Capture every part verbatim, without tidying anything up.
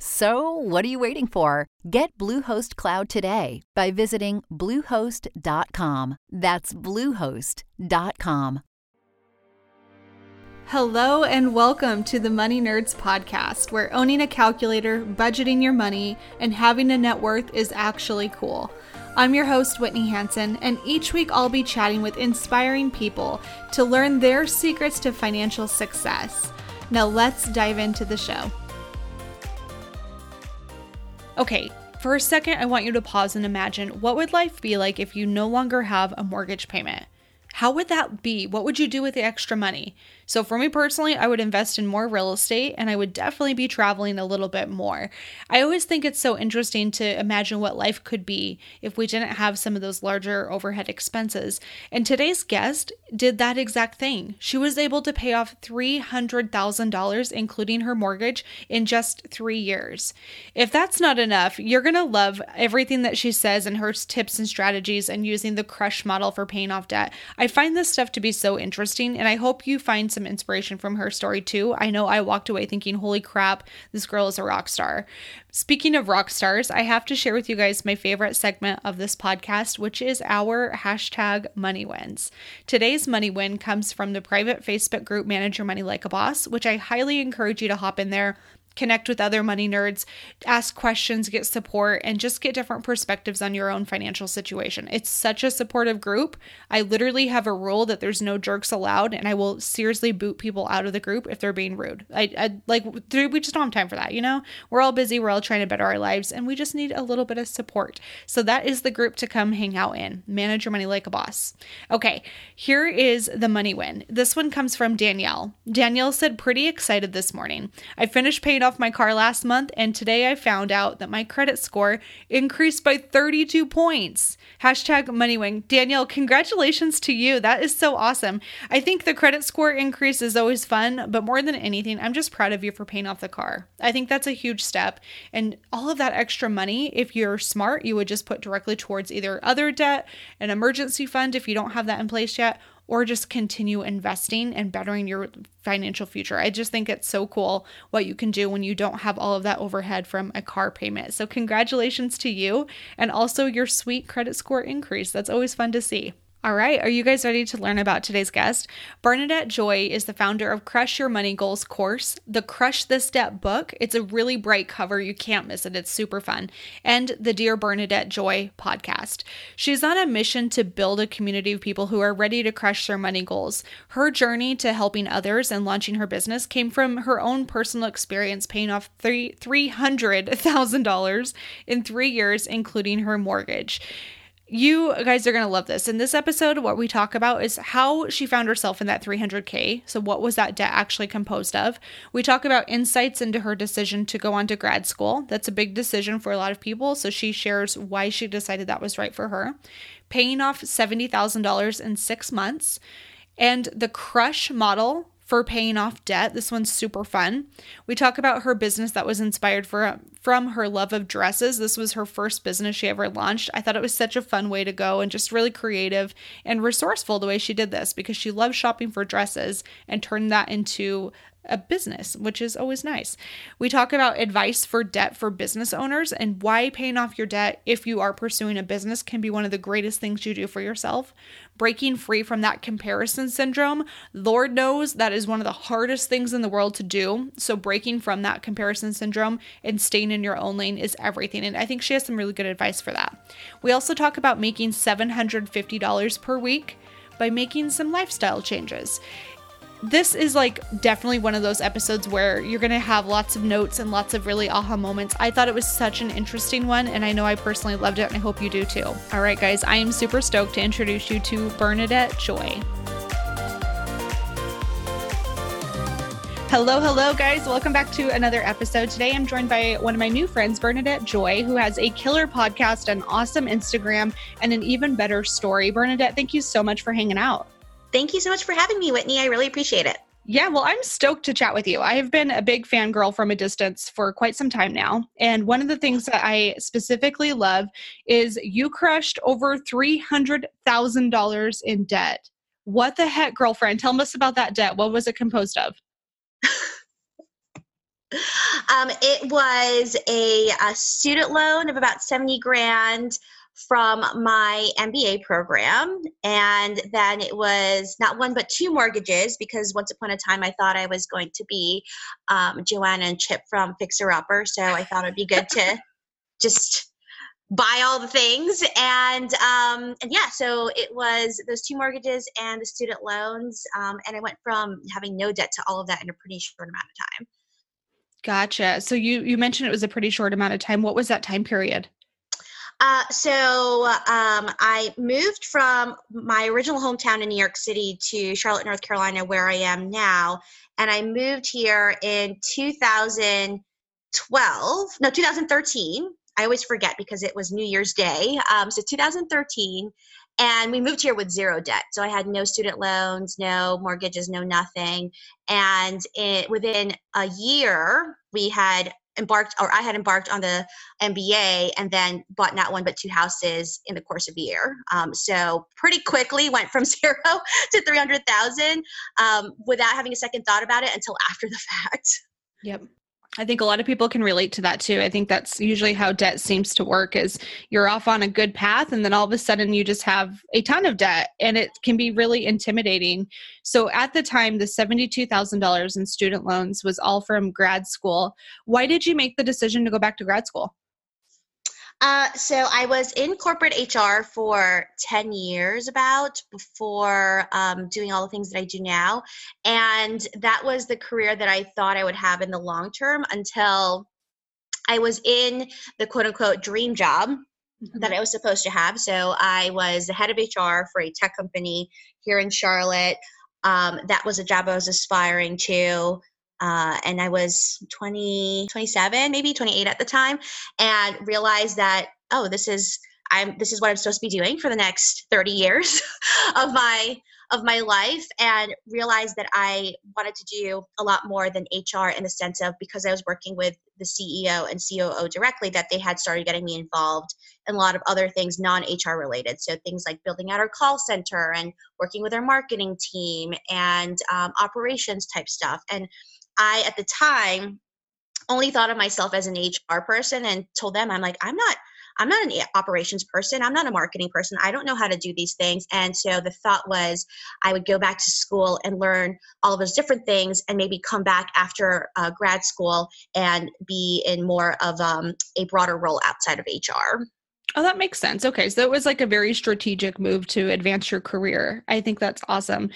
So, what are you waiting for? Get Bluehost Cloud today by visiting Bluehost dot com. That's Bluehost dot com. Hello and welcome to the Money Nerds podcast, where owning a calculator, budgeting your money, and having a net worth is actually cool. I'm your host, Whitney Hansen, and each week I'll be chatting with inspiring people to learn their secrets to financial success. Now let's dive into the show. Okay, for a second, I want you to pause and imagine, what would life be like if you no longer have a mortgage payment? How would that be? What would you do with the extra money? So for me personally, I would invest in more real estate, and I would definitely be traveling a little bit more. I always think it's so interesting to imagine what life could be if we didn't have some of those larger overhead expenses. And today's guest did that exact thing. She was able to pay off three hundred thousand dollars, including her mortgage, in just three years. If that's not enough, you're going to love everything that she says and her tips and strategies and using the CRUSH model for paying off debt. I I find this stuff to be so interesting, and I hope you find some inspiration from her story too. I know I walked away thinking, holy crap, this girl is a rock star. Speaking of rock stars, I have to share with you guys my favorite segment of this podcast, which is our hashtag money wins. Today's money win comes from the private Facebook group, Manage Your Money Like a Boss, which I highly encourage you to hop in there, connect with other money nerds, ask questions, get support, and just get different perspectives on your own financial situation. It's such a supportive group. I literally have a rule that there's no jerks allowed, and I will seriously boot people out of the group if they're being rude. I, I like, we just don't have time for that, you know? We're all busy, we're all trying to better our lives, and we just need a little bit of support. So that is the group to come hang out in. Manage Your Money Like a Boss. Okay, here is the money win. This one comes from Danielle. Danielle said, pretty excited this morning. I finished paying off off my car last month, and today I found out that my credit score increased by thirty-two points. Hashtag MoneyWing. Danielle, congratulations to you. That is so awesome. I think the credit score increase is always fun, but more than anything, I'm just proud of you for paying off the car. I think that's a huge step, and all of that extra money, if you're smart, you would just put directly towards either other debt, an emergency fund if you don't have that in place yet, or just continue investing and bettering your financial future. I just think it's so cool what you can do when you don't have all of that overhead from a car payment. So congratulations to you, and also your sweet credit score increase. That's always fun to see. All right, are you guys ready to learn about today's guest? Bernadette Joy is the founder of Crush Your Money Goals course, the Crush This Debt book. It's a really bright cover. You can't miss it. It's super fun. And the Dear Bernadette Joy podcast. She's on a mission to build a community of people who are ready to crush their money goals. Her journey to helping others and launching her business came from her own personal experience paying off three hundred thousand dollars in three years, including her mortgage. You guys are going to love this. In this episode, what we talk about is how she found herself in that three hundred K. So what was that debt actually composed of? We talk about insights into her decision to go on to grad school. That's a big decision for a lot of people. So she shares why she decided that was right for her. Paying off seventy thousand dollars in six months. And the CRUSH model for paying off debt. This one's super fun. We talk about her business that was inspired for, from her love of dresses. This was her first business she ever launched. I thought it was such a fun way to go and just really creative and resourceful the way she did this, because she loved shopping for dresses and turned that into a business, which is always nice. We talk about advice for debt for business owners and why paying off your debt if you are pursuing a business can be one of the greatest things you do for yourself. Breaking free from that comparison syndrome. Lord knows that is one of the hardest things in the world to do. So breaking from that comparison syndrome and staying in your own lane is everything. And I think she has some really good advice for that. We also talk about making seven hundred fifty dollars per week by making some lifestyle changes. This is like definitely one of those episodes where you're going to have lots of notes and lots of really aha moments. I thought it was such an interesting one, and I know I personally loved it, and I hope you do too. All right, guys, I am super stoked to introduce you to Bernadette Joy. Hello, hello, guys. Welcome back to another episode. Today, I'm joined by one of my new friends, Bernadette Joy, who has a killer podcast, an awesome Instagram, and an even better story. Bernadette, thank you so much for hanging out. Thank you so much for having me, Whitney. I really appreciate it. Yeah, well, I'm stoked to chat with you. I have been a big fangirl from a distance for quite some time now. And one of the things that I specifically love is you crushed over three hundred thousand dollars in debt. What the heck, girlfriend? Tell us about that debt. What was it composed of? um, it was a, a student loan of about seventy grand from my M B A program. And then it was not one, but two mortgages, because once upon a time, I thought I was going to be um, Joanna and Chip from Fixer Upper. So I thought it'd be good to just buy all the things. And, um, and yeah, so it was those two mortgages and the student loans. Um, and I went from having no debt to all of that in a pretty short amount of time. Gotcha. So you, you mentioned it was a pretty short amount of time. What was that time period? Uh, so um, I moved from my original hometown in New York City to Charlotte, North Carolina, where I am now. And I moved here in two thousand twelve, no, two thousand thirteen. I always forget because it was New Year's Day. Um, so two thousand thirteen, and we moved here with zero debt. So I had no student loans, no mortgages, no nothing. And it, within a year, we had embarked, or I had embarked on the M B A, and then bought not one, but two houses in the course of a year. Um, so pretty quickly went from zero to three hundred thousand um, without having a second thought about it until after the fact. Yep. I think a lot of people can relate to that too. I think that's usually how debt seems to work, is you're off on a good path, and then all of a sudden you just have a ton of debt, and it can be really intimidating. So at the time, the seventy-two thousand dollars in student loans was all from grad school. Why did you make the decision to go back to grad school? Uh, so I was in corporate H R for ten years about before um, doing all the things that I do now. And that was the career that I thought I would have in the long term until I was in the quote unquote dream job mm-hmm. that I was supposed to have. So I was the head of H R for a tech company here in Charlotte. Um, that was a job I was aspiring to. Uh, and I was twenty, twenty-seven, maybe twenty-eight at the time, and realized that, oh, this is, I'm, this is what I'm supposed to be doing for the next thirty years of my, of my life. And realized that I wanted to do a lot more than H R, in the sense of, because I was working with the C E O and C O O directly, that they had started getting me involved in a lot of other things, non-H R related. So things like building out our call center and working with our marketing team and um, operations type stuff. And I, at the time, only thought of myself as an H R person, and told them, I'm like, I'm not, I'm not an operations person. I'm not a marketing person. I don't know how to do these things. And so the thought was I would go back to school and learn all of those different things, and maybe come back after uh, grad school and be in more of um, a broader role outside of H R. Oh, that makes sense. Okay. So it was like a very strategic move to advance your career. I think that's awesome.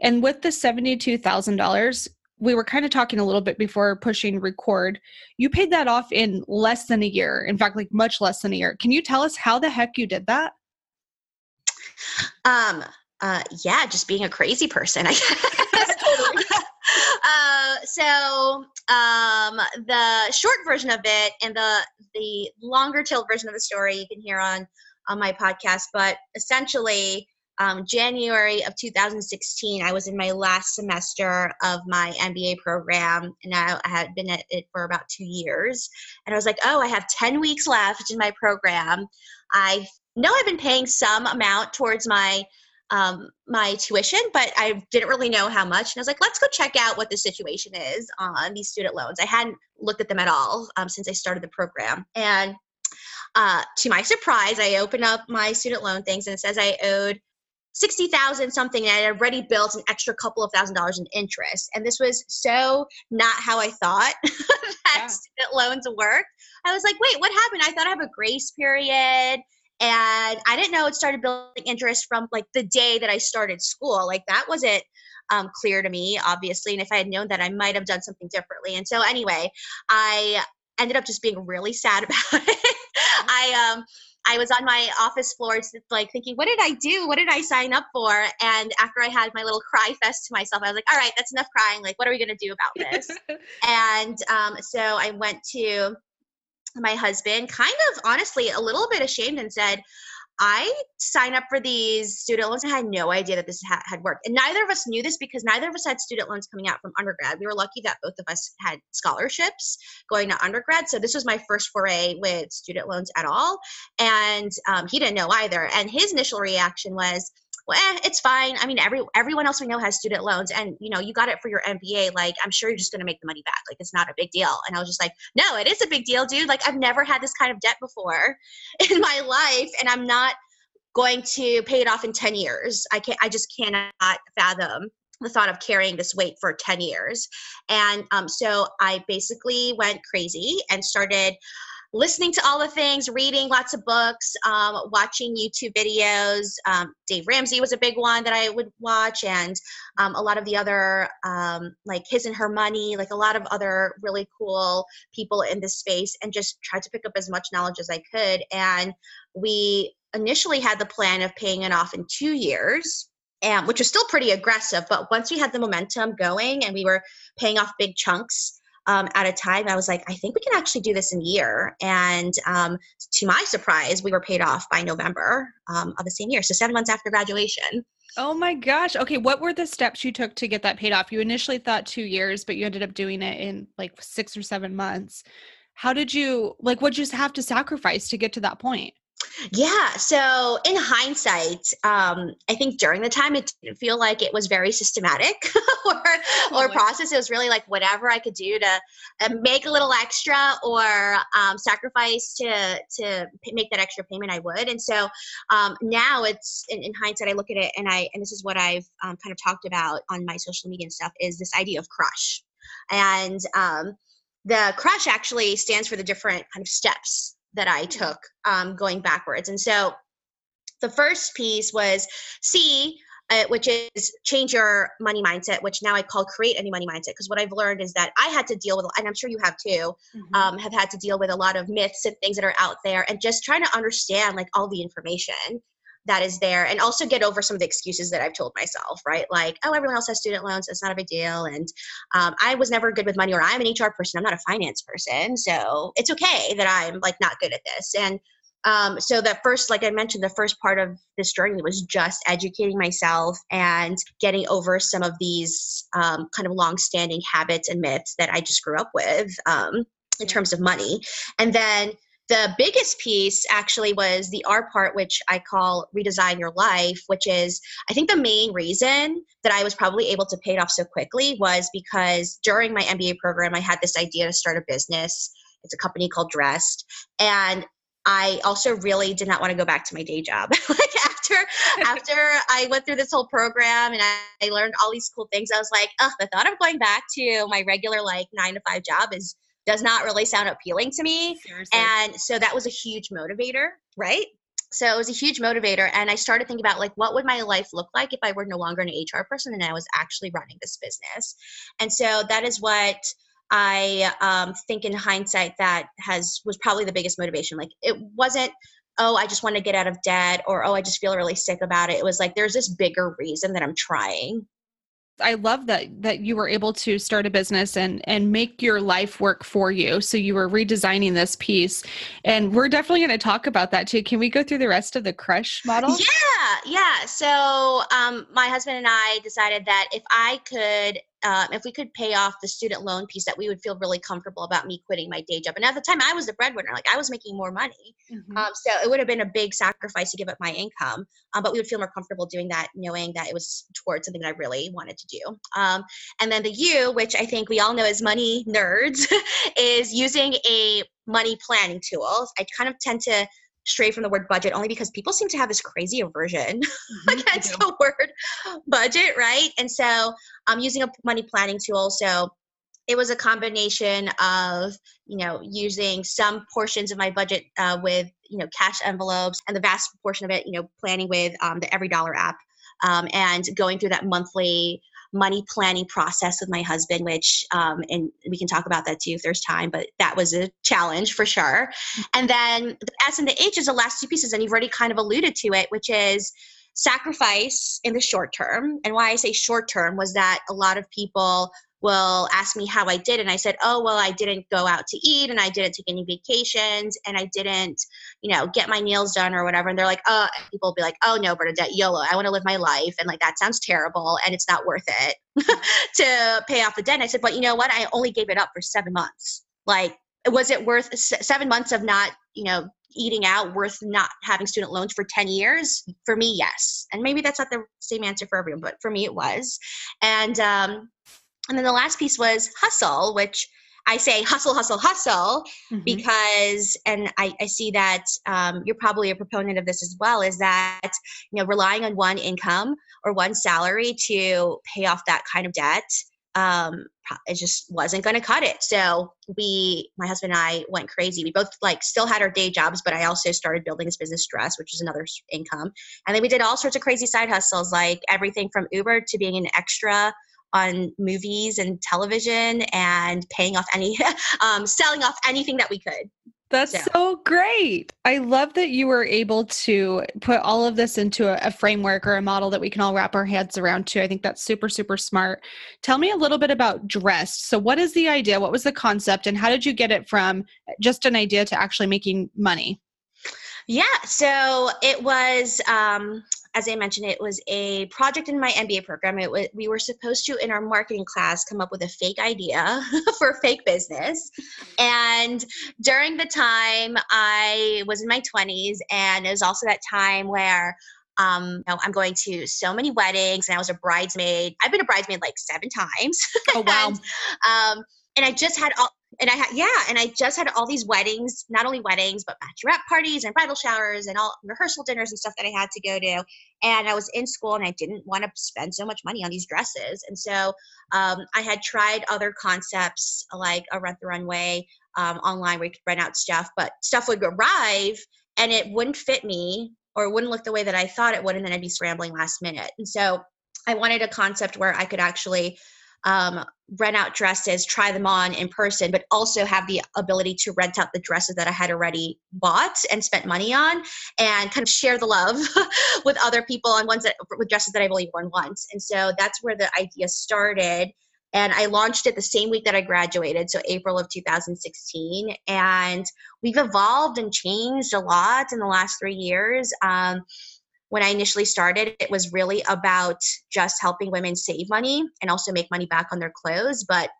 And with the seventy-two thousand dollars, we were kind of talking a little bit before pushing record. You paid that off in less than a year. In fact, like much less than a year. Can you tell us how the heck you did that? Um, uh, yeah, just being a crazy person, I guess. Uh, so um, the short version of it, and the the longer tail version of the story, you can hear on on my podcast. But essentially, um, January of two thousand sixteen, I was in my last semester of my M B A program, and I, I had been at it for about two years. And I was like, oh, I have ten weeks left in my program. I know I've been paying some amount towards my um, my tuition, but I didn't really know how much. And I was like, let's go check out what the situation is on these student loans. I hadn't looked at them at all um, since I started the program. And uh, to my surprise, I opened up my student loan things, and it says I owed sixty thousand something, and I had already built an extra couple of thousand dollars in interest. And this was so not how I thought that yeah. student loans work. I was like, wait, what happened? I thought I have a grace period. And I didn't know it started building interest from like the day that I started school. Like that wasn't um, clear to me, obviously. And if I had known that, I might have done something differently. And so anyway, I ended up just being really sad about it. I um, I was on my office floor like thinking, what did I do? What did I sign up for? And after I had my little cry fest to myself, I was like, all right, that's enough crying. Like, what are we going to do about this? And um, so I went to my husband, kind of honestly a little bit ashamed, and said, I signed up for these student loans. I had no idea that this ha- had worked. And neither of us knew this because neither of us had student loans coming out from undergrad. We were lucky that both of us had scholarships going to undergrad. So this was my first foray with student loans at all. And um, he didn't know either. And his initial reaction was, well, eh, it's fine. I mean, every everyone else we know has student loans, and you know, you got it for your M B A. Like, I'm sure you're just going to make the money back. Like, it's not a big deal. And I was just like, no, it is a big deal, dude. Like, I've never had this kind of debt before in my life, and I'm not going to pay it off in ten years. I can't. I just cannot fathom the thought of carrying this weight for ten years. And um, so I basically went crazy and started listening to all the things, reading lots of books, um, watching YouTube videos. Um, Dave Ramsey was a big one that I would watch, and um, a lot of the other, um, like His and Her Money, like a lot of other really cool people in this space, and just tried to pick up as much knowledge as I could. And we initially had the plan of paying it off in two years, um, which was still pretty aggressive. But once we had the momentum going and we were paying off big chunks Um, at a time, I was like, I think we can actually do this in a year. And um, to my surprise, we were paid off by November um, of the same year. So seven months after graduation. Oh my gosh. Okay. What were the steps you took to get that paid off? You initially thought two years, but you ended up doing it in like six or seven months. How did you, like, what'd you have to sacrifice to get to that point? Yeah. So in hindsight, um, I think during the time it didn't feel like it was very systematic or, or process. It was really like whatever I could do to uh, make a little extra or um, sacrifice to to p- make that extra payment, I would. And so um, now it's in, in hindsight, I look at it and I and this is what I've um, kind of talked about on my social media and stuff, is this idea of crush. And um, the crush actually stands for the different kind of steps that I took um, going backwards. And so the first piece was C, uh, which is change your money mindset, which now I call create a new money mindset. Because what I've learned is that I had to deal with, and I'm sure you have too, mm-hmm. um, have had to deal with a lot of myths and things that are out there, and just trying to understand like all the information that is there, and also get over some of the excuses that I've told myself, right? Like, oh, everyone else has student loans, so it's not a big deal. And um, I was never good with money, or I'm an H R person, I'm not a finance person, so it's okay that I'm like not good at this. And um, so that first, like I mentioned, the first part of this journey was just educating myself and getting over some of these um, kind of longstanding habits and myths that I just grew up with um, in terms of money. And then the biggest piece actually was the R part, which I call redesign your life, which is, I think the main reason that I was probably able to pay it off so quickly was because during my M B A program, I had this idea to start a business. It's a company called Dressed. And I also really did not want to go back to my day job. Like after after I went through this whole program and I, I learned all these cool things, I was like, oh, the thought of going back to my regular like nine to five job is does not really sound appealing to me. Seriously. And so that was a huge motivator, right? So it was a huge motivator. And I started thinking about like, what would my life look like if I were no longer an H R person and I was actually running this business? And so that is what I um, think in hindsight that has was probably the biggest motivation. Like it wasn't, oh, I just want to get out of debt, or, oh, I just feel really sick about it. It was like, there's this bigger reason that I'm trying I love that that you were able to start a business and and make your life work for you. So you were redesigning this piece, and we're definitely going to talk about that too. Can we go through the rest of the Crush model? Yeah, yeah. So um, my husband and I decided that if I could, um, if we could pay off the student loan piece, that we would feel really comfortable about me quitting my day job. And at the time, I was the breadwinner; like I was making more money. Mm-hmm. Um, so it would have been a big sacrifice to give up my income, um, but we would feel more comfortable doing that, knowing that it was towards something that I really wanted to do. Um, and then the U, which I think we all know as money nerds, is using a money planning tool. I kind of tend to stray from the word budget only because people seem to have this crazy aversion mm-hmm. against the word budget, right? And so I'm um, using a money planning tool. So it was a combination of, you know, using some portions of my budget uh, with, you know, cash envelopes, and the vast portion of it, you know, planning with um, the Every Dollar app, um, and going through that monthly money planning process with my husband, which, um, and we can talk about that too if there's time, but that was a challenge for sure. And then the S and the H is the last two pieces, and you've already kind of alluded to it, which is sacrifice in the short term. And why I say short term was that a lot of people will ask me how I did. And I said, oh, well, I didn't go out to eat, and I didn't take any vacations, and I didn't, you know, get my nails done or whatever. And they're like, oh, people will be like, oh no, Bernadette, YOLO, I want to live my life. And like, that sounds terrible, and it's not worth it to pay off the debt. And I said, but you know what? I only gave it up for seven months. Like, was it worth seven months of not, you know, eating out worth not having student loans for ten years? For me, yes. And maybe that's not the same answer for everyone, but for me it was. And, um, And then the last piece was hustle, which I say hustle, hustle, hustle, mm-hmm. because, and I, I see that um, you're probably a proponent of this as well, is that, you know, relying on one income or one salary to pay off that kind of debt, um, it just wasn't going to cut it. So we, my husband and I went crazy. We both like still had our day jobs, but I also started building this business Dressed, which is another income. And then we did all sorts of crazy side hustles, like everything from Uber to being an extra on movies and television, and paying off any, um, selling off anything that we could. That's so. so great. I love that you were able to put all of this into a, a framework or a model that we can all wrap our heads around too. I think that's super, super smart. Tell me a little bit about Dressed. So what is the idea? What was the concept, and how did you get it from just an idea to actually making money? Yeah. So it was, um, as I mentioned, it was a project in my M B A program. It was, we were supposed to, in our marketing class, come up with a fake idea for a fake business. And during the time, I was in my twenties, and it was also that time where um, you know, I'm going to so many weddings, and I was a bridesmaid. I've been a bridesmaid like seven times. Oh, wow. and, um, and I just had all... And I had, yeah, and I just had all these weddings, not only weddings, but bachelorette parties and bridal showers and all rehearsal dinners and stuff that I had to go to. And I was in school, and I didn't want to spend so much money on these dresses. And so um, I had tried other concepts like a Rent the Runway um, online where you could rent out stuff, but stuff would arrive and it wouldn't fit me, or it wouldn't look the way that I thought it would. And then I'd be scrambling last minute. And so I wanted a concept where I could actually um, rent out dresses, try them on in person, but also have the ability to rent out the dresses that I had already bought and spent money on, and kind of share the love with other people on ones that with dresses that I've only worn once. And so that's where the idea started. And I launched it the same week that I graduated, so April of two thousand sixteen. And we've evolved and changed a lot in the last three years. Um, When I initially started, it was really about just helping women save money and also make money back on their clothes. But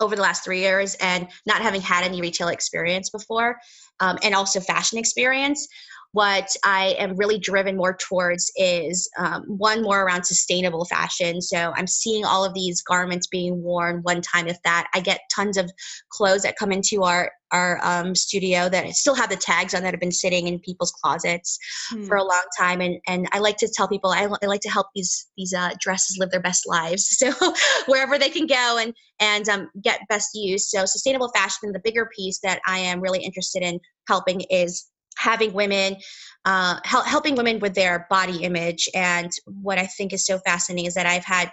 over the last three years, and not having had any retail experience before, um, and also fashion experience, what I am really driven more towards is um, one more around sustainable fashion. So I'm seeing all of these garments being worn one time, if that. I get tons of clothes that come into our our um, studio that still have the tags on that have been sitting in people's closets mm. for a long time. And and I like to tell people, I, I like to help these these uh, dresses live their best lives. So wherever they can go and, and um, get best use. So sustainable fashion, the bigger piece that I am really interested in helping is having women, uh, hel- helping women with their body image. And what I think is so fascinating is that I've had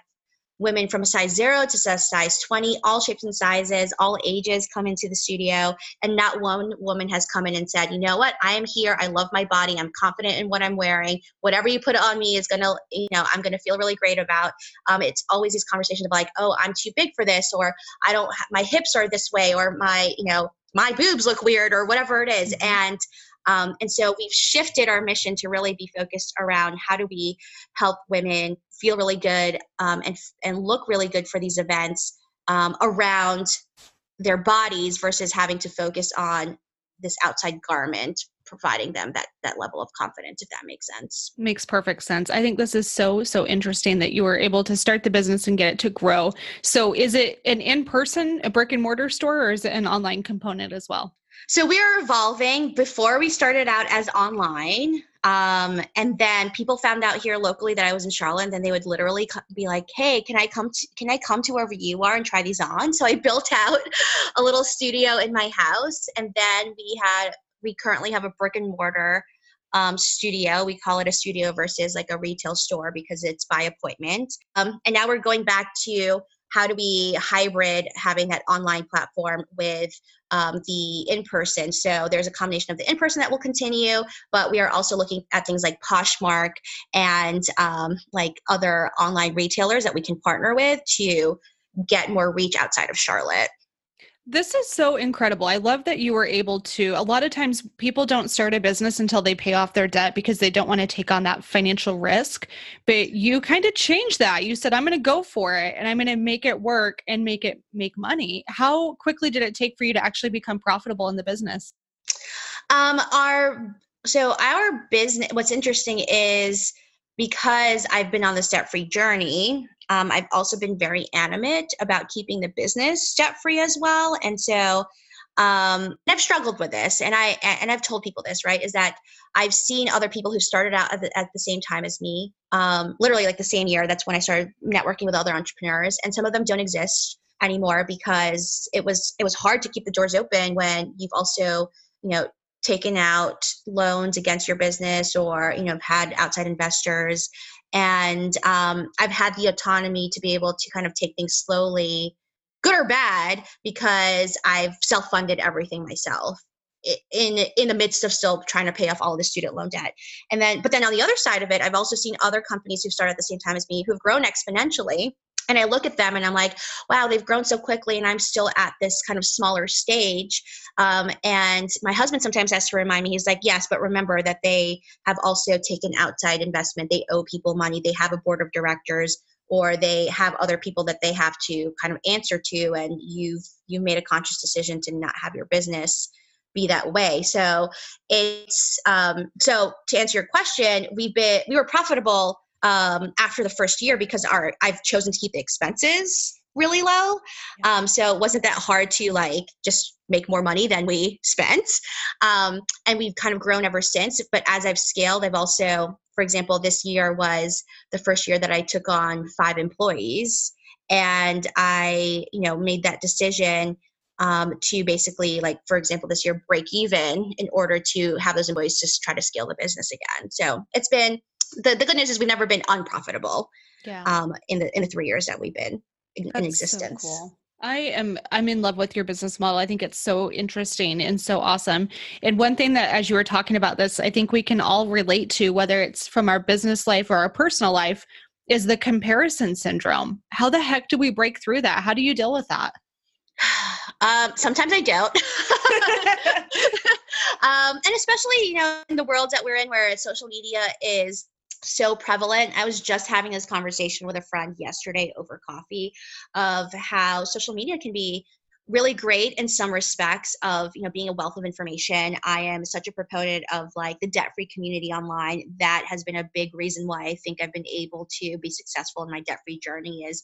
women from size zero to size twenty, all shapes and sizes, all ages come into the studio. And not one woman has come in and said, you know what, I am here. I love my body. I'm confident in what I'm wearing. Whatever you put on me is going to, you know, I'm going to feel really great about. Um, it's always these conversations of like, oh, I'm too big for this, or I don't, ha- my hips are this way, or my, you know, my boobs look weird, or whatever it is. And, um, and so we've shifted our mission to really be focused around how do we help women feel really good um, and and look really good for these events um, around their bodies versus having to focus on this outside garment providing them that that level of confidence, if that makes sense. Makes perfect sense. I think this is so, so interesting that you were able to start the business and get it to grow. So is it an in-person, a brick and mortar store, or is it an online component as well? So we are evolving. Before we started out as online, um, and then people found out here locally that I was in Charlotte, and then they would literally co- be like, "Hey, can I come? To, can I come to wherever you are and try these on?" So I built out a little studio in my house, and then we had we currently have a brick and mortar um, studio. We call it a studio versus like a retail store because it's by appointment. Um, and now we're going back to how do we hybrid having that online platform with um, the in-person. So there's a combination of the in-person that will continue, but we are also looking at things like Poshmark and um, like other online retailers that we can partner with to get more reach outside of Charlotte. This is so incredible. I love that you were able to, a lot of times people don't start a business until they pay off their debt because they don't want to take on that financial risk, but you kind of changed that. You said, I'm going to go for it and I'm going to make it work and make it make money. How quickly did it take for you to actually become profitable in the business? Um, our, so our business, what's interesting is because I've been on this debt-free journey, Um, I've also been very animate about keeping the business debt-free as well. And so um, I've struggled with this, and, I, and I've told people this, right, is that I've seen other people who started out at the, at the same time as me, um, literally like the same year. That's when I started networking with other entrepreneurs, and some of them don't exist anymore because it was it was hard to keep the doors open when you've also, you know, taken out loans against your business or, you know, had outside investors. And um, I've had the autonomy to be able to kind of take things slowly, good or bad, because I've self-funded everything myself in in the midst of still trying to pay off all of the student loan debt. And then, but then on the other side of it, I've also seen other companies who started at the same time as me who've grown exponentially. And I look at them and I'm like, wow, they've grown so quickly and I'm still at this kind of smaller stage. Um, and my husband sometimes has to remind me, he's like, yes, but remember that they have also taken outside investment. They owe people money. They have a board of directors, or they have other people that they have to kind of answer to. And you've, you made a conscious decision to not have your business be that way. So it's, um, so to answer your question, we've been, we were profitable um, after the first year because our, I've chosen to keep the expenses really low. Um, so it wasn't that hard to like, just make more money than we spent. Um, and we've kind of grown ever since, but as I've scaled, I've also, for example, this year was the first year that I took on five employees, and I, you know, made that decision, um, to basically like, for example, this year, break even in order to have those employees just try to scale the business again. So it's been, The, the good news is we've never been unprofitable yeah. um, in the in the three years that we've been in, in existence. So cool. I am I'm in love with your business model. I think it's so interesting and so awesome. And one thing that as you were talking about this, I think we can all relate to, whether it's from our business life or our personal life, is the comparison syndrome. How the heck do we break through that? How do you deal with that? Um, sometimes I don't. um, and especially, you know, in the world that we're in where social media is so prevalent. I was just having this conversation with a friend yesterday over coffee of how social media can be really great in some respects of, you know, being a wealth of information. I am such a proponent of like the debt-free community online. That has been a big reason why I think I've been able to be successful in my debt-free journey, is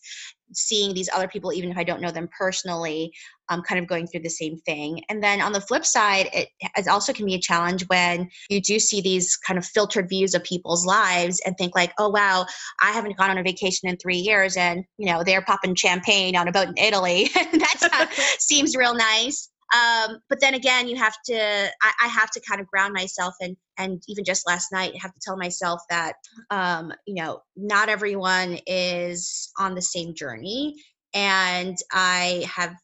seeing these other people, even if I don't know them personally, um, kind of going through the same thing. And then on the flip side, it, it also can be a challenge when you do see these kind of filtered views of people's lives and think like, oh, wow, I haven't gone on a vacation in three years and, you know, they're popping champagne on a boat in Italy. That seems real nice. Um, but then again, you have to, I, I have to kind of ground myself, and, and even just last night, I have to tell myself that, um, you know, not everyone is on the same journey. And I have,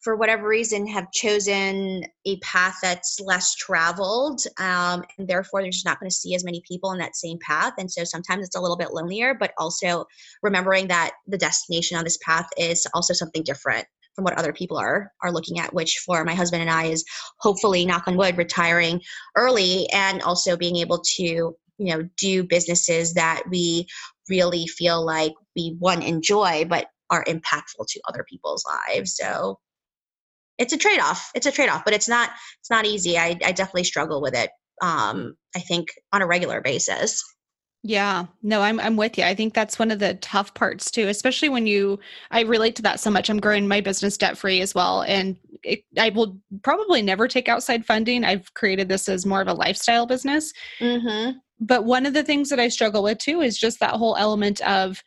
for whatever reason, have chosen a path that's less traveled. Um, and therefore, they're just not going to see as many people in that same path. And so sometimes it's a little bit lonelier, but also remembering that the destination on this path is also something different from what other people are are looking at, which for my husband and I is hopefully, knock on wood, retiring early, and also being able to, you know, do businesses that we really feel like we, one, enjoy, but are impactful to other people's lives. So it's a trade-off. It's a trade-off, but it's not, it's not easy. I, I definitely struggle with it. Um, I think on a regular basis. Yeah, no, I'm, I'm with you. I think that's one of the tough parts too, especially when you, I relate to that so much. I'm growing my business debt-free as well. And it, I will probably never take outside funding. I've created this as more of a lifestyle business. Mm-hmm. But one of the things that I struggle with too, is just that whole element of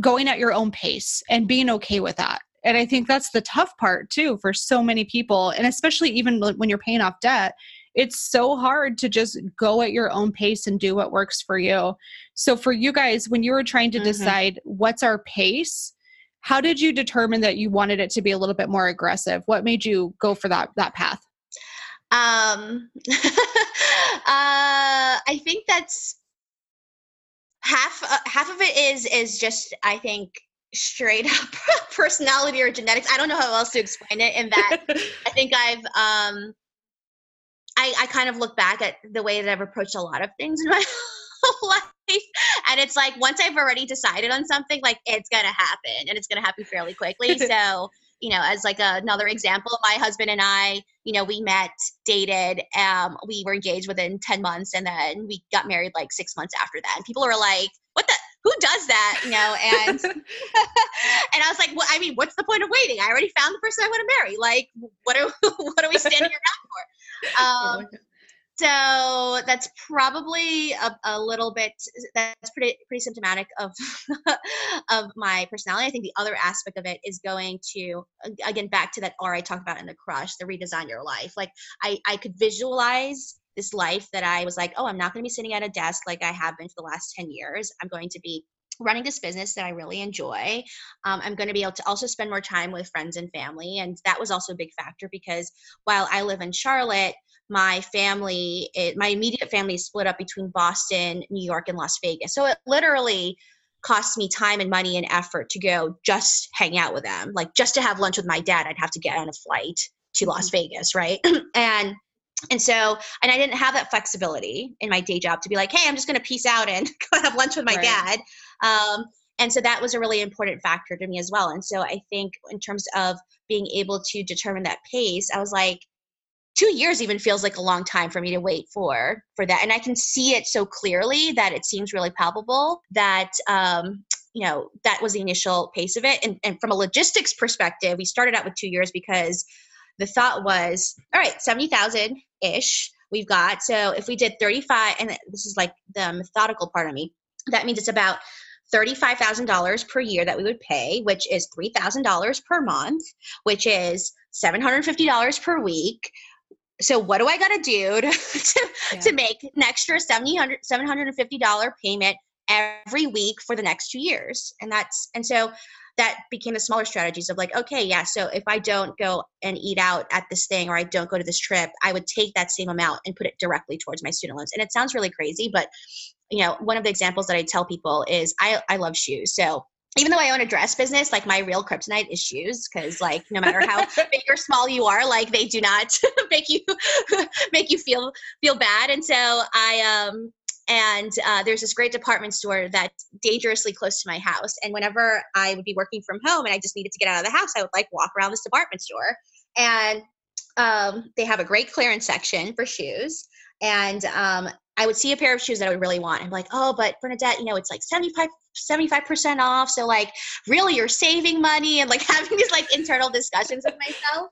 going at your own pace and being okay with that. And I think that's the tough part too, for so many people. And especially even when you're paying off debt, it's so hard to just go at your own pace and do what works for you. So for you guys, when you were trying to mm-hmm. decide what's our pace, how did you determine that you wanted it to be a little bit more aggressive? What made you go for that, that path? Um, uh, I think that's half, uh, half of it is, is just, I think, straight up personality or genetics. I don't know how else to explain it, in that I think I've, um, I, I kind of look back at the way that I've approached a lot of things in my life. And it's like, once I've already decided on something, like it's going to happen, and it's going to happen fairly quickly. So, you know, as like a, another example, my husband and I, you know, we met, dated, um, we were engaged within ten months, and then we got married like six months after that. And people were like, what the, who does that? You know? And, and I was like, well, I mean, what's the point of waiting? I already found the person I want to marry. Like, what are, what are we standing around for? Um, so that's probably a, a little bit, that's pretty, pretty symptomatic of, of my personality. I think the other aspect of it is going to, again, back to that R I talked about in the crush, the redesign your life. Like I, I could visualize this life that I was like, oh, I'm not going to be sitting at a desk like I have been for the last ten years. I'm going to be running this business that I really enjoy. Um, I'm going to be able to also spend more time with friends and family. And that was also a big factor, because while I live in Charlotte, my family, it, my immediate family is split up between Boston, New York, and Las Vegas. So it literally costs me time and money and effort to go just hang out with them. Like just to have lunch with my dad, I'd have to get on a flight to Las Vegas, right? and And so, and I didn't have that flexibility in my day job to be like, hey, I'm just going to peace out and go have lunch with my right. dad. Um, and so that was a really important factor to me as well. And so I think in terms of being able to determine that pace, I was like, two years even feels like a long time for me to wait for, for that. And I can see it so clearly that it seems really palpable that, um, you know, that was the initial pace of it. And, and from a logistics perspective, we started out with two years because the thought was, all right, seventy thousand ish we've got. So if we did thirty-five, and this is like the methodical part of me, that means it's about thirty-five thousand dollars per year that we would pay, which is three thousand dollars per month, which is seven hundred fifty dollars per week. So what do I got to do to, yeah. to make an extra seven hundred fifty dollars payment every week for the next two years? And that's, and so that became the smaller strategies of like, okay, yeah, so if I don't go and eat out at this thing, or I don't go to this trip, I would take that same amount and put it directly towards my student loans. And it sounds really crazy, but you know, one of the examples that I tell people is I, I love shoes. So even though I own a dress business, like my real kryptonite is shoes. Cause like, no matter how big or small you are, like they do not make you, make you feel, feel bad. And so I, um, And uh, there's this great department store that's dangerously close to my house. And whenever I would be working from home and I just needed to get out of the house, I would like walk around this department store. And um, they have a great clearance section for shoes. And um, I would see a pair of shoes that I would really want. I'm like, oh, but Bernadette, you know, it's like seventy-five percent off. So like, really, you're saving money, and like having these like internal discussions with myself.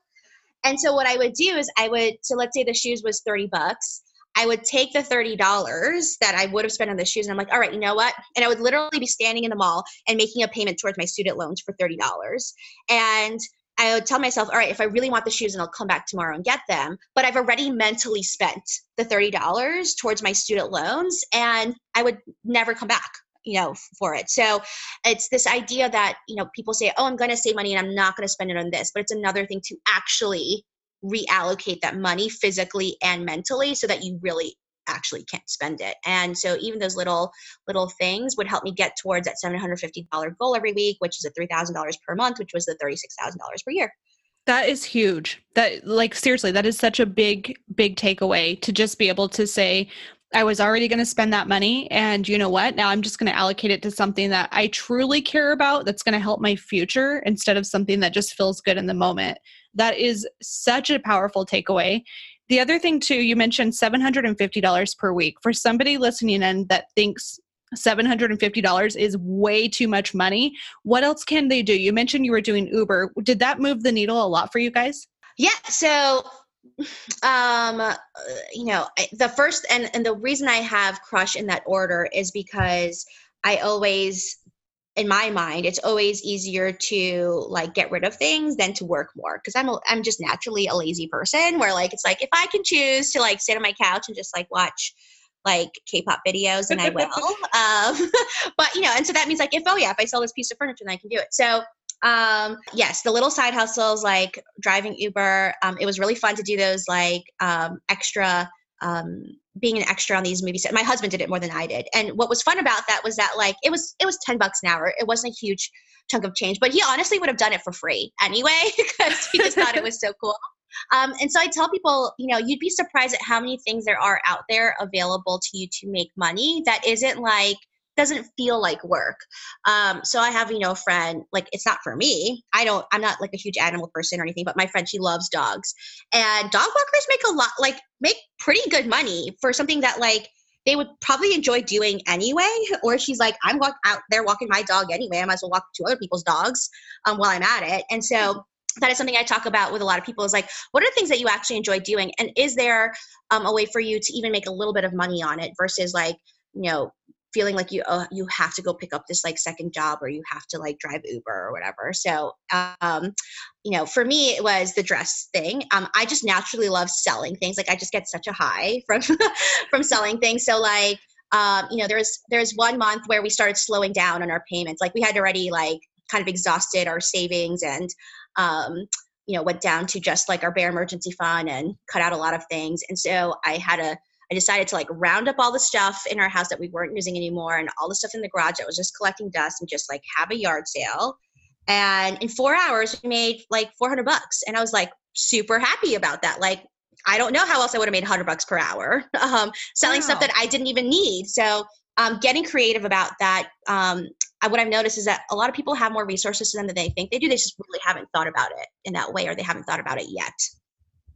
And so what I would do is I would, so let's say the shoes was thirty bucks. I would take the thirty dollars that I would have spent on the shoes, and I'm like, all right, you know what? And I would literally be standing in the mall and making a payment towards my student loans for thirty dollars. And I would tell myself, all right, if I really want the shoes, and I'll come back tomorrow and get them. But I've already mentally spent the thirty dollars towards my student loans, and I would never come back, you know, for it. So it's this idea that, you know, people say, oh, I'm going to save money and I'm not going to spend it on this. But it's another thing to actually reallocate that money physically and mentally so that you really actually can't spend it. And so even those little, little things would help me get towards that seven hundred fifty dollars goal every week, which is a three thousand dollars per month, which was the thirty-six thousand dollars per year. That is huge. That, like, seriously, that is such a big, big takeaway, to just be able to say, I was already going to spend that money, and you know what, now I'm just going to allocate it to something that I truly care about, that's going to help my future, instead of something that just feels good in the moment. That is such a powerful takeaway. The other thing too, you mentioned seven hundred fifty dollars per week. For somebody listening in that thinks seven hundred fifty dollars is way too much money, what else can they do? You mentioned you were doing Uber. Did that move the needle a lot for you guys? Yeah. So, um, you know, the first, and, and the reason I have Crush in that order is because I always, in my mind, it's always easier to like get rid of things than to work more. Cause I'm, a, I'm just naturally a lazy person where like, it's like, if I can choose to like sit on my couch and just like watch like K-pop videos, then I will. um, but you know, and so that means like, if, oh yeah, if I sell this piece of furniture, then I can do it. So um, yes, the little side hustles, like driving Uber. Um, it was really fun to do those like um, extra, um, being an extra on these movies. My husband did it more than I did. And what was fun about that was that like, it was, it was ten bucks an hour. It wasn't a huge chunk of change, but he honestly would have done it for free anyway, because he just thought it was so cool. Um, and so I tell people, you know, you'd be surprised at how many things there are out there available to you to make money that isn't like, doesn't feel like work. Um, so I have, you know, a friend, like, it's not for me. I don't, I'm not like a huge animal person or anything, but my friend, she loves dogs, and dog walkers make a lot, like make pretty good money for something that like they would probably enjoy doing anyway. Or she's like, I'm walk out there walking my dog anyway. I might as well walk two other people's dogs um, while I'm at it. And so that is something I talk about with a lot of people, is like, what are the things that you actually enjoy doing? And is there um, a way for you to even make a little bit of money on it versus like, you know, feeling like you uh, you have to go pick up this like second job, or you have to like drive Uber or whatever. So, um, you know, for me, it was the dress thing. Um, I just naturally love selling things. Like I just get such a high from from selling things. So like, um, you know, there's there's one month where we started slowing down on our payments. Like we had already like kind of exhausted our savings, and um, you know, went down to just like our bare emergency fund and cut out a lot of things. And so I had a I decided to like round up all the stuff in our house that we weren't using anymore, and all the stuff in the garage that was just collecting dust, and just like have a yard sale. And in four hours we made like four hundred bucks. And I was like super happy about that. Like, I don't know how else I would have made one hundred bucks per hour, um, selling wow. stuff that I didn't even need. So um, getting creative about that. Um, I, what I've noticed is that a lot of people have more resources to them than they think they do. They just really haven't thought about it in that way, or they haven't thought about it yet.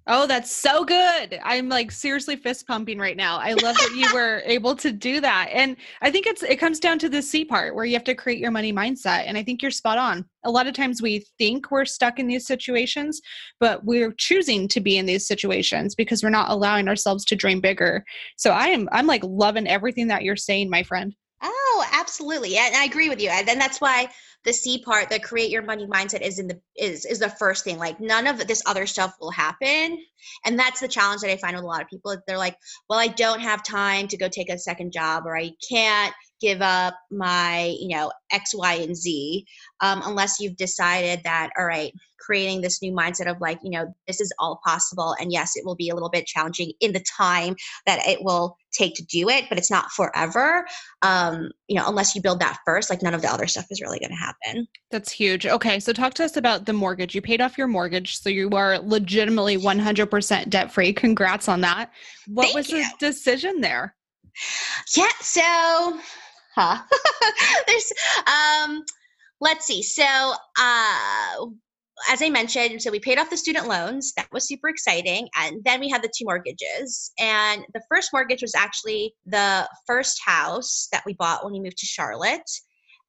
Oh, that's so good. I'm like seriously fist pumping right now. I love that you were able to do that. And I think it's, it comes down to the C part, where you have to create your money mindset. And I think you're spot on. A lot of times we think we're stuck in these situations, but we're choosing to be in these situations because we're not allowing ourselves to dream bigger. So I am, I'm like loving everything that you're saying, my friend. Oh, absolutely. And I agree with you. And that's why the C part, the create your money mindset, is in the, is, is the first thing. Like none of this other stuff will happen. And that's the challenge that I find with a lot of people. They're like, well, I don't have time to go take a second job, or I can't give up my, you know, X, Y, and Z, um, unless you've decided that, all right, creating this new mindset of like, you know, this is all possible. And yes, it will be a little bit challenging in the time that it will take to do it, but it's not forever. Um, you know, unless you build that first, like none of the other stuff is really going to happen. That's huge. Okay. So talk to us about the mortgage. You paid off your mortgage. So you are legitimately one hundred percent debt-free. Congrats on that. What Thank was you. The decision there? Yeah. So, huh? There's, um, let's see. So, uh, as I mentioned, so we paid off the student loans. That was super exciting. And then we had the two mortgages. And the first mortgage was actually the first house that we bought when we moved to Charlotte.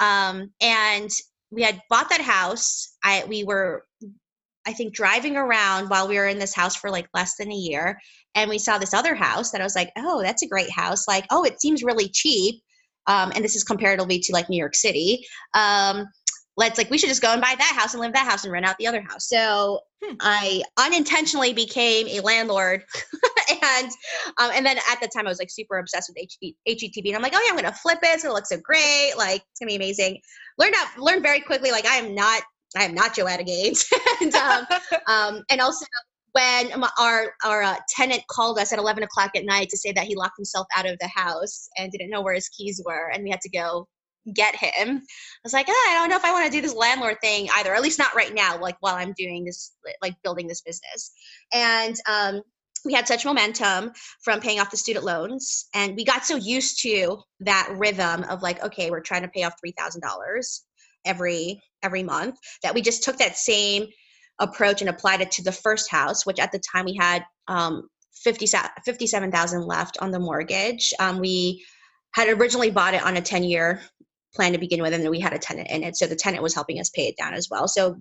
Um, and we had bought that house. I, we were, I think, driving around while we were in this house for like less than a year. And we saw this other house that I was like, oh, that's a great house. Like, oh, it seems really cheap. Um, and this is comparatively to like New York City. Um, let's like, we should just go and buy that house and live that house and rent out the other house. So hmm. I unintentionally became a landlord. and um, and then at the time I was like super obsessed with H G T V, and I'm like, oh yeah, I'm going to flip it. It's going to look so great. Like, it's going to be amazing. Learned out, learned very quickly. Like I am not, I am not Joanna Gaines. and, um, um, and also when our, our uh, tenant called us at eleven o'clock at night to say that he locked himself out of the house and didn't know where his keys were. And we had to go get him. I was like, oh, I don't know if I want to do this landlord thing either, or at least not right now, like while I'm doing this, like building this business. And um, we had such momentum from paying off the student loans. And we got so used to that rhythm of like, okay, we're trying to pay off three thousand dollars every, every month, that we just took that same approach and applied it to the first house, which at the time we had um, fifty-seven thousand left on the mortgage. Um, we had originally bought it on a ten year plan to begin with, and then we had a tenant in it. So the tenant was helping us pay it down as well. So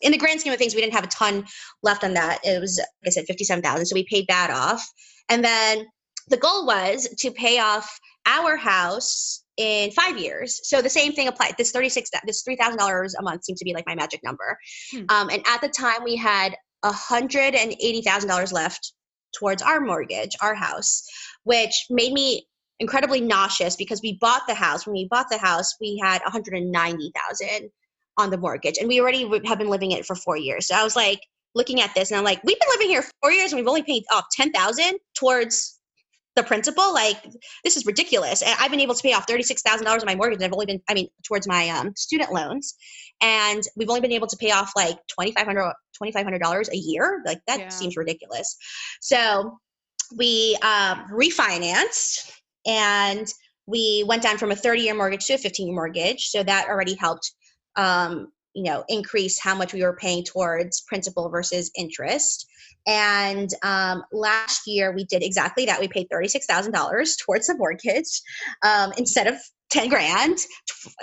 in the grand scheme of things, we didn't have a ton left on that. It was, like I said, fifty-seven thousand. So we paid that off. And then the goal was to pay off our house in five years. So the same thing applied. This thirty-six, this three thousand dollars a month seemed to be like my magic number. Hmm. Um, and at the time we had one hundred eighty thousand dollars left towards our mortgage, our house, which made me incredibly nauseous because we bought the house. When we bought the house, we had one hundred ninety thousand on the mortgage, and we already have been living it for four years. So I was like looking at this and I'm like, we've been living here for four years and we've only paid off ten thousand towards the principal. Like, this is ridiculous. I've been able to pay off thirty-six thousand dollars of my mortgage. And I've only been, I mean, towards my um, student loans, and we've only been able to pay off like twenty-five hundred dollars a year. Like that yeah. seems ridiculous. So we um, refinanced, and we went down from a thirty year mortgage to a fifteen year mortgage. So that already helped, um, you know, increase how much we were paying towards principal versus interest. And um, last year we did exactly that. We paid thirty-six thousand dollars towards the mortgage um, instead of ten grand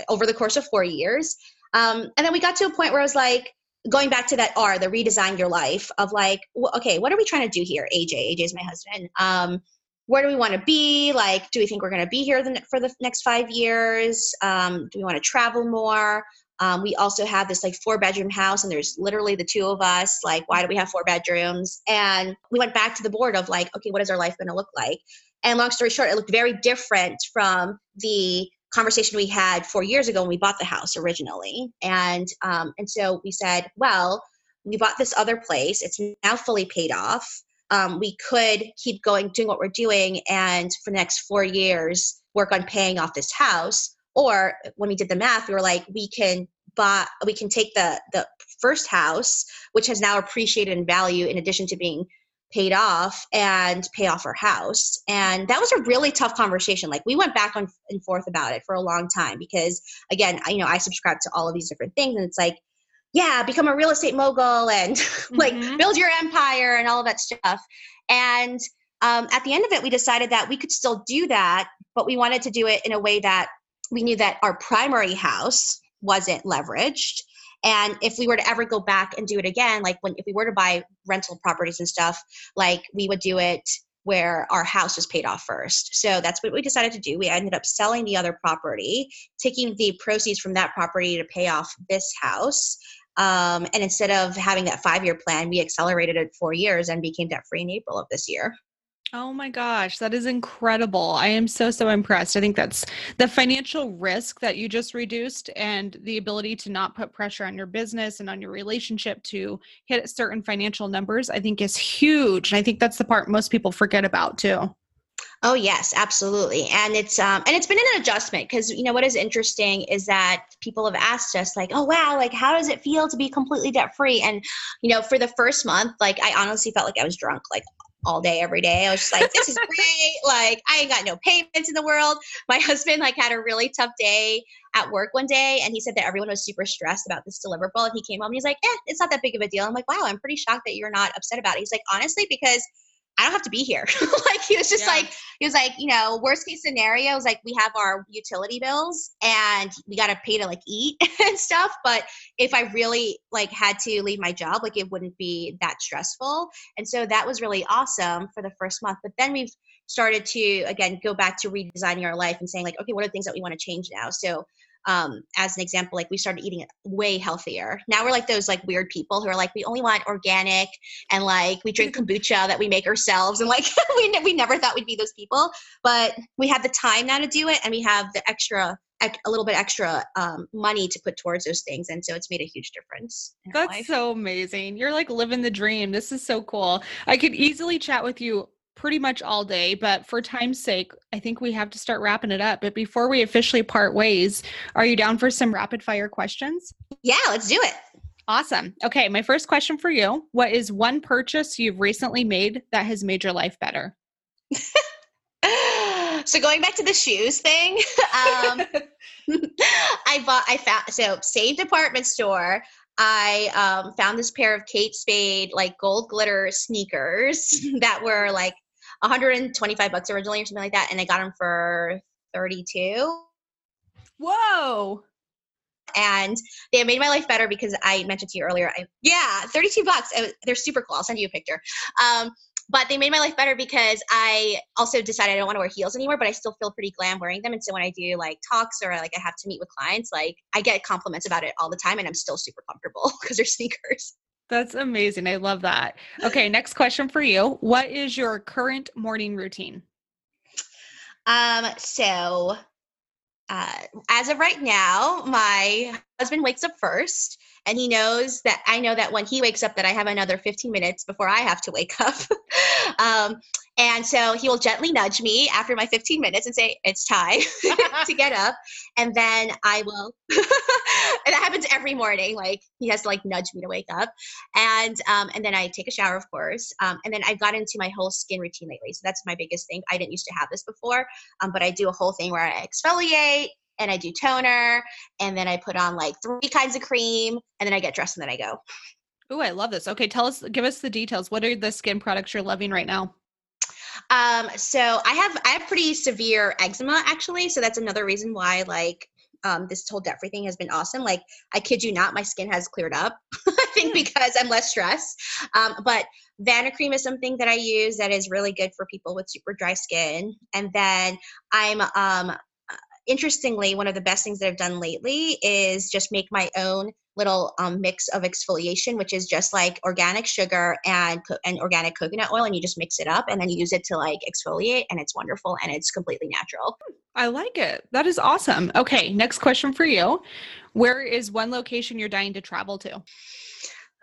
over the course of four years. Um, and then we got to a point where I was like, going back to that R, the redesign your life of like, well, okay, what are we trying to do here? A J, A J is my husband. Um, where do we want to be? Like, do we think we're going to be here the, for the next five years? Um, do we want to travel more? Um, we also have this like four bedroom house, and there's literally the two of us. Like, why do we have four bedrooms? And we went back to the board of like, okay, what is our life going to look like? And long story short, it looked very different from the conversation we had four years ago when we bought the house originally. And, um, and so we said, well, we bought this other place. It's now fully paid off. Um, we could keep going, doing what we're doing. And for the next four years, work on paying off this house. Or when we did the math, we were like, we can buy, we can take the the first house, which has now appreciated in value in addition to being paid off, and pay off our house. And that was a really tough conversation. Like, we went back on and forth about it for a long time because, again, I, you know, I subscribe to all of these different things, and it's like, yeah, become a real estate mogul and mm-hmm. like build your empire and all of that stuff. And um, at the end of it, we decided that we could still do that, but we wanted to do it in a way that we knew that our primary house wasn't leveraged. And if we were to ever go back and do it again, like when, if we were to buy rental properties and stuff, like we would do it where our house was paid off first. So that's what we decided to do. We ended up selling the other property, taking the proceeds from that property to pay off this house. Um, and instead of having that five-year plan, we accelerated it four years and became debt-free in April of this year. Oh my gosh, that is incredible. I am so, so impressed. I think that's the financial risk that you just reduced, and the ability to not put pressure on your business and on your relationship to hit certain financial numbers, I think is huge. And I think that's the part most people forget about too. Oh yes, absolutely. And it's, um, and it's been an adjustment, because you know, what is interesting is that people have asked us like, oh wow, like how does it feel to be completely debt free? And you know, for the first month, like I honestly felt like I was drunk, like all day, every day. I was just like, this is great. Like, I ain't got no payments in the world. My husband like had a really tough day at work one day, and he said that everyone was super stressed about this deliverable. And he came home and he's like, eh, it's not that big of a deal. I'm like, wow, I'm pretty shocked that you're not upset about it. He's like, honestly, because I don't have to be here. Like he was just yeah. like, he was like, you know, worst case scenario is like, we have our utility bills and we got to pay to like eat and stuff. But if I really like had to leave my job, like it wouldn't be that stressful. And so that was really awesome for the first month. But then we've started to, again, go back to redesigning our life and saying like, okay, what are the things that we want to change now? So um, as an example, like we started eating way healthier. Now we're like those like weird people who are like, we only want organic and like we drink kombucha that we make ourselves. And like, we, ne- we never thought we'd be those people, but we have the time now to do it. And we have the extra, a little bit extra um, money to put towards those things. And so it's made a huge difference. That's so amazing. You're like living the dream. This is so cool. I could easily chat with you pretty much all day, but for time's sake, I think we have to start wrapping it up. But before we officially part ways, are you down for some rapid fire questions? Yeah, let's do it. Awesome. Okay. My first question for you, what is one purchase you've recently made that has made your life better? So going back to the shoes thing, um, I bought, I found, so same department store. I um, found this pair of Kate Spade, like gold glitter sneakers that were like one hundred twenty-five bucks originally or something like that. And I got them for thirty-two. Whoa. And they made my life better because I mentioned to you earlier. I, yeah. thirty-two bucks. I, they're super cool. I'll send you a picture. Um, But they made my life better because I also decided I don't want to wear heels anymore, but I still feel pretty glam wearing them. And so when I do like talks or like I have to meet with clients, like I get compliments about it all the time and I'm still super comfortable because they're sneakers. That's amazing. I love that. Okay. Next question for you. What is your current morning routine? Um, so uh, as of right now, my husband wakes up first. And he knows that I know that when he wakes up that I have another fifteen minutes before I have to wake up. um, and so he will gently nudge me after my fifteen minutes and say, it's time to get up. And then I will, and that happens every morning. Like he has to like nudge me to wake up. And, um, and then I take a shower, of course. Um, and then I've got into my whole skin routine lately. So that's my biggest thing. I didn't used to have this before, um, but I do a whole thing where I exfoliate, and I do toner, and then I put on like three kinds of cream, and then I get dressed and then I go. Ooh, I love this. Okay. Tell us, give us the details. What are the skin products you're loving right now? Um, so I have, I have pretty severe eczema actually. So that's another reason why like, um, this whole debt free thing has been awesome. Like I kid you not, my skin has cleared up I think because I'm less stressed. Um, but Vanicream is something that I use that is really good for people with super dry skin. And then I'm, um, interestingly, one of the best things that I've done lately is just make my own little um, mix of exfoliation, which is just like organic sugar and co- and organic coconut oil. And you just mix it up and then you use it to like exfoliate, and it's wonderful and it's completely natural. I like it. That is awesome. Okay. Next question for you. Where is one location you're dying to travel to?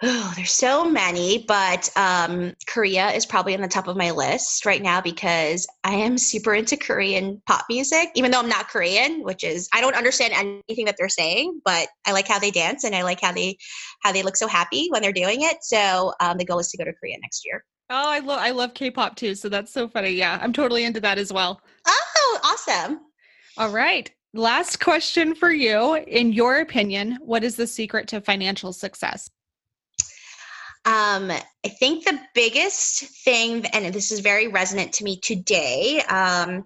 Oh, there's so many, but um, Korea is probably on the top of my list right now because I am super into Korean pop music, even though I'm not Korean, which is, I don't understand anything that they're saying, but I like how they dance and I like how they, how they look so happy when they're doing it. So um, the goal is to go to Korea next year. Oh, I love, I love K-pop too. So that's so funny. Yeah. I'm totally into that as well. Oh, awesome. All right. Last question for you. In your opinion, what is the secret to financial success? Um, I think the biggest thing, and this is very resonant to me today, um,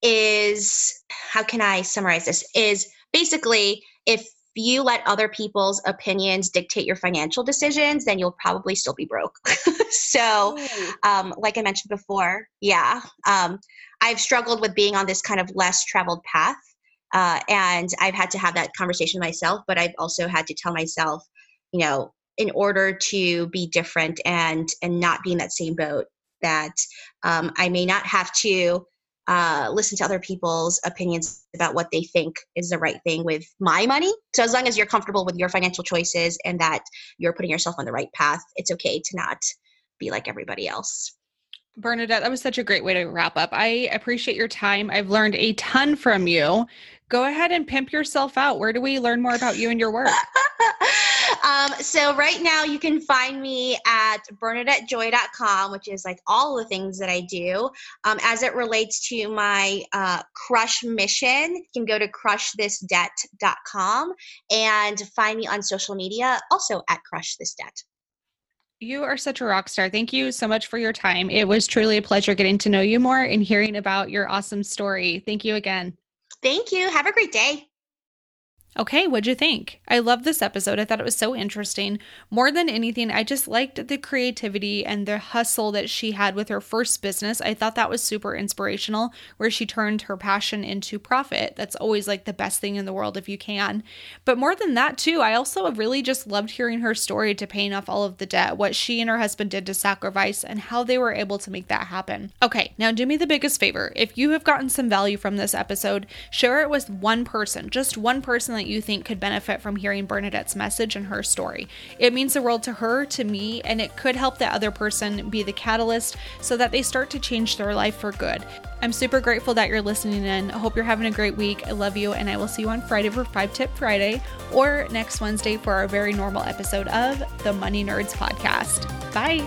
is how can I summarize this? Is basically if you let other people's opinions dictate your financial decisions, then you'll probably still be broke. So, um, like I mentioned before, yeah, um, I've struggled with being on this kind of less traveled path. Uh, and I've had to have that conversation myself, but I've also had to tell myself, you know, in order to be different and, and not be in that same boat, that um, I may not have to uh, listen to other people's opinions about what they think is the right thing with my money. So as long as you're comfortable with your financial choices and that you're putting yourself on the right path, it's okay to not be like everybody else. Bernadette, that was such a great way to wrap up. I appreciate your time. I've learned a ton from you. Go ahead and pimp yourself out. Where do we learn more about you and your work? Um, so right now you can find me at Bernadette Joy dot com, which is like all the things that I do. Um, as it relates to my uh, Crush mission, you can go to Crush This Debt dot com and find me on social media, also at Crush This Debt. You are such a rock star. Thank you so much for your time. It was truly a pleasure getting to know you more and hearing about your awesome story. Thank you again. Thank you. Have a great day. Okay, what'd you think? I loved this episode. I thought it was so interesting. More than anything, I just liked the creativity and the hustle that she had with her first business. I thought that was super inspirational, where she turned her passion into profit. That's always like the best thing in the world if you can. But more than that too, I also really just loved hearing her story to paying off all of the debt, what she and her husband did to sacrifice and how they were able to make that happen. Okay, now do me the biggest favor. If you have gotten some value from this episode, share it with one person, just one person that you think could benefit from hearing Bernadette's message and her story. It means the world to her, to me, and it could help the other person be the catalyst so that they start to change their life for good. I'm super grateful that you're listening in. I hope you're having a great week. I love you, and I will see you on Friday for Five Tip Friday or next Wednesday for our very normal episode of the Money Nerds podcast. Bye.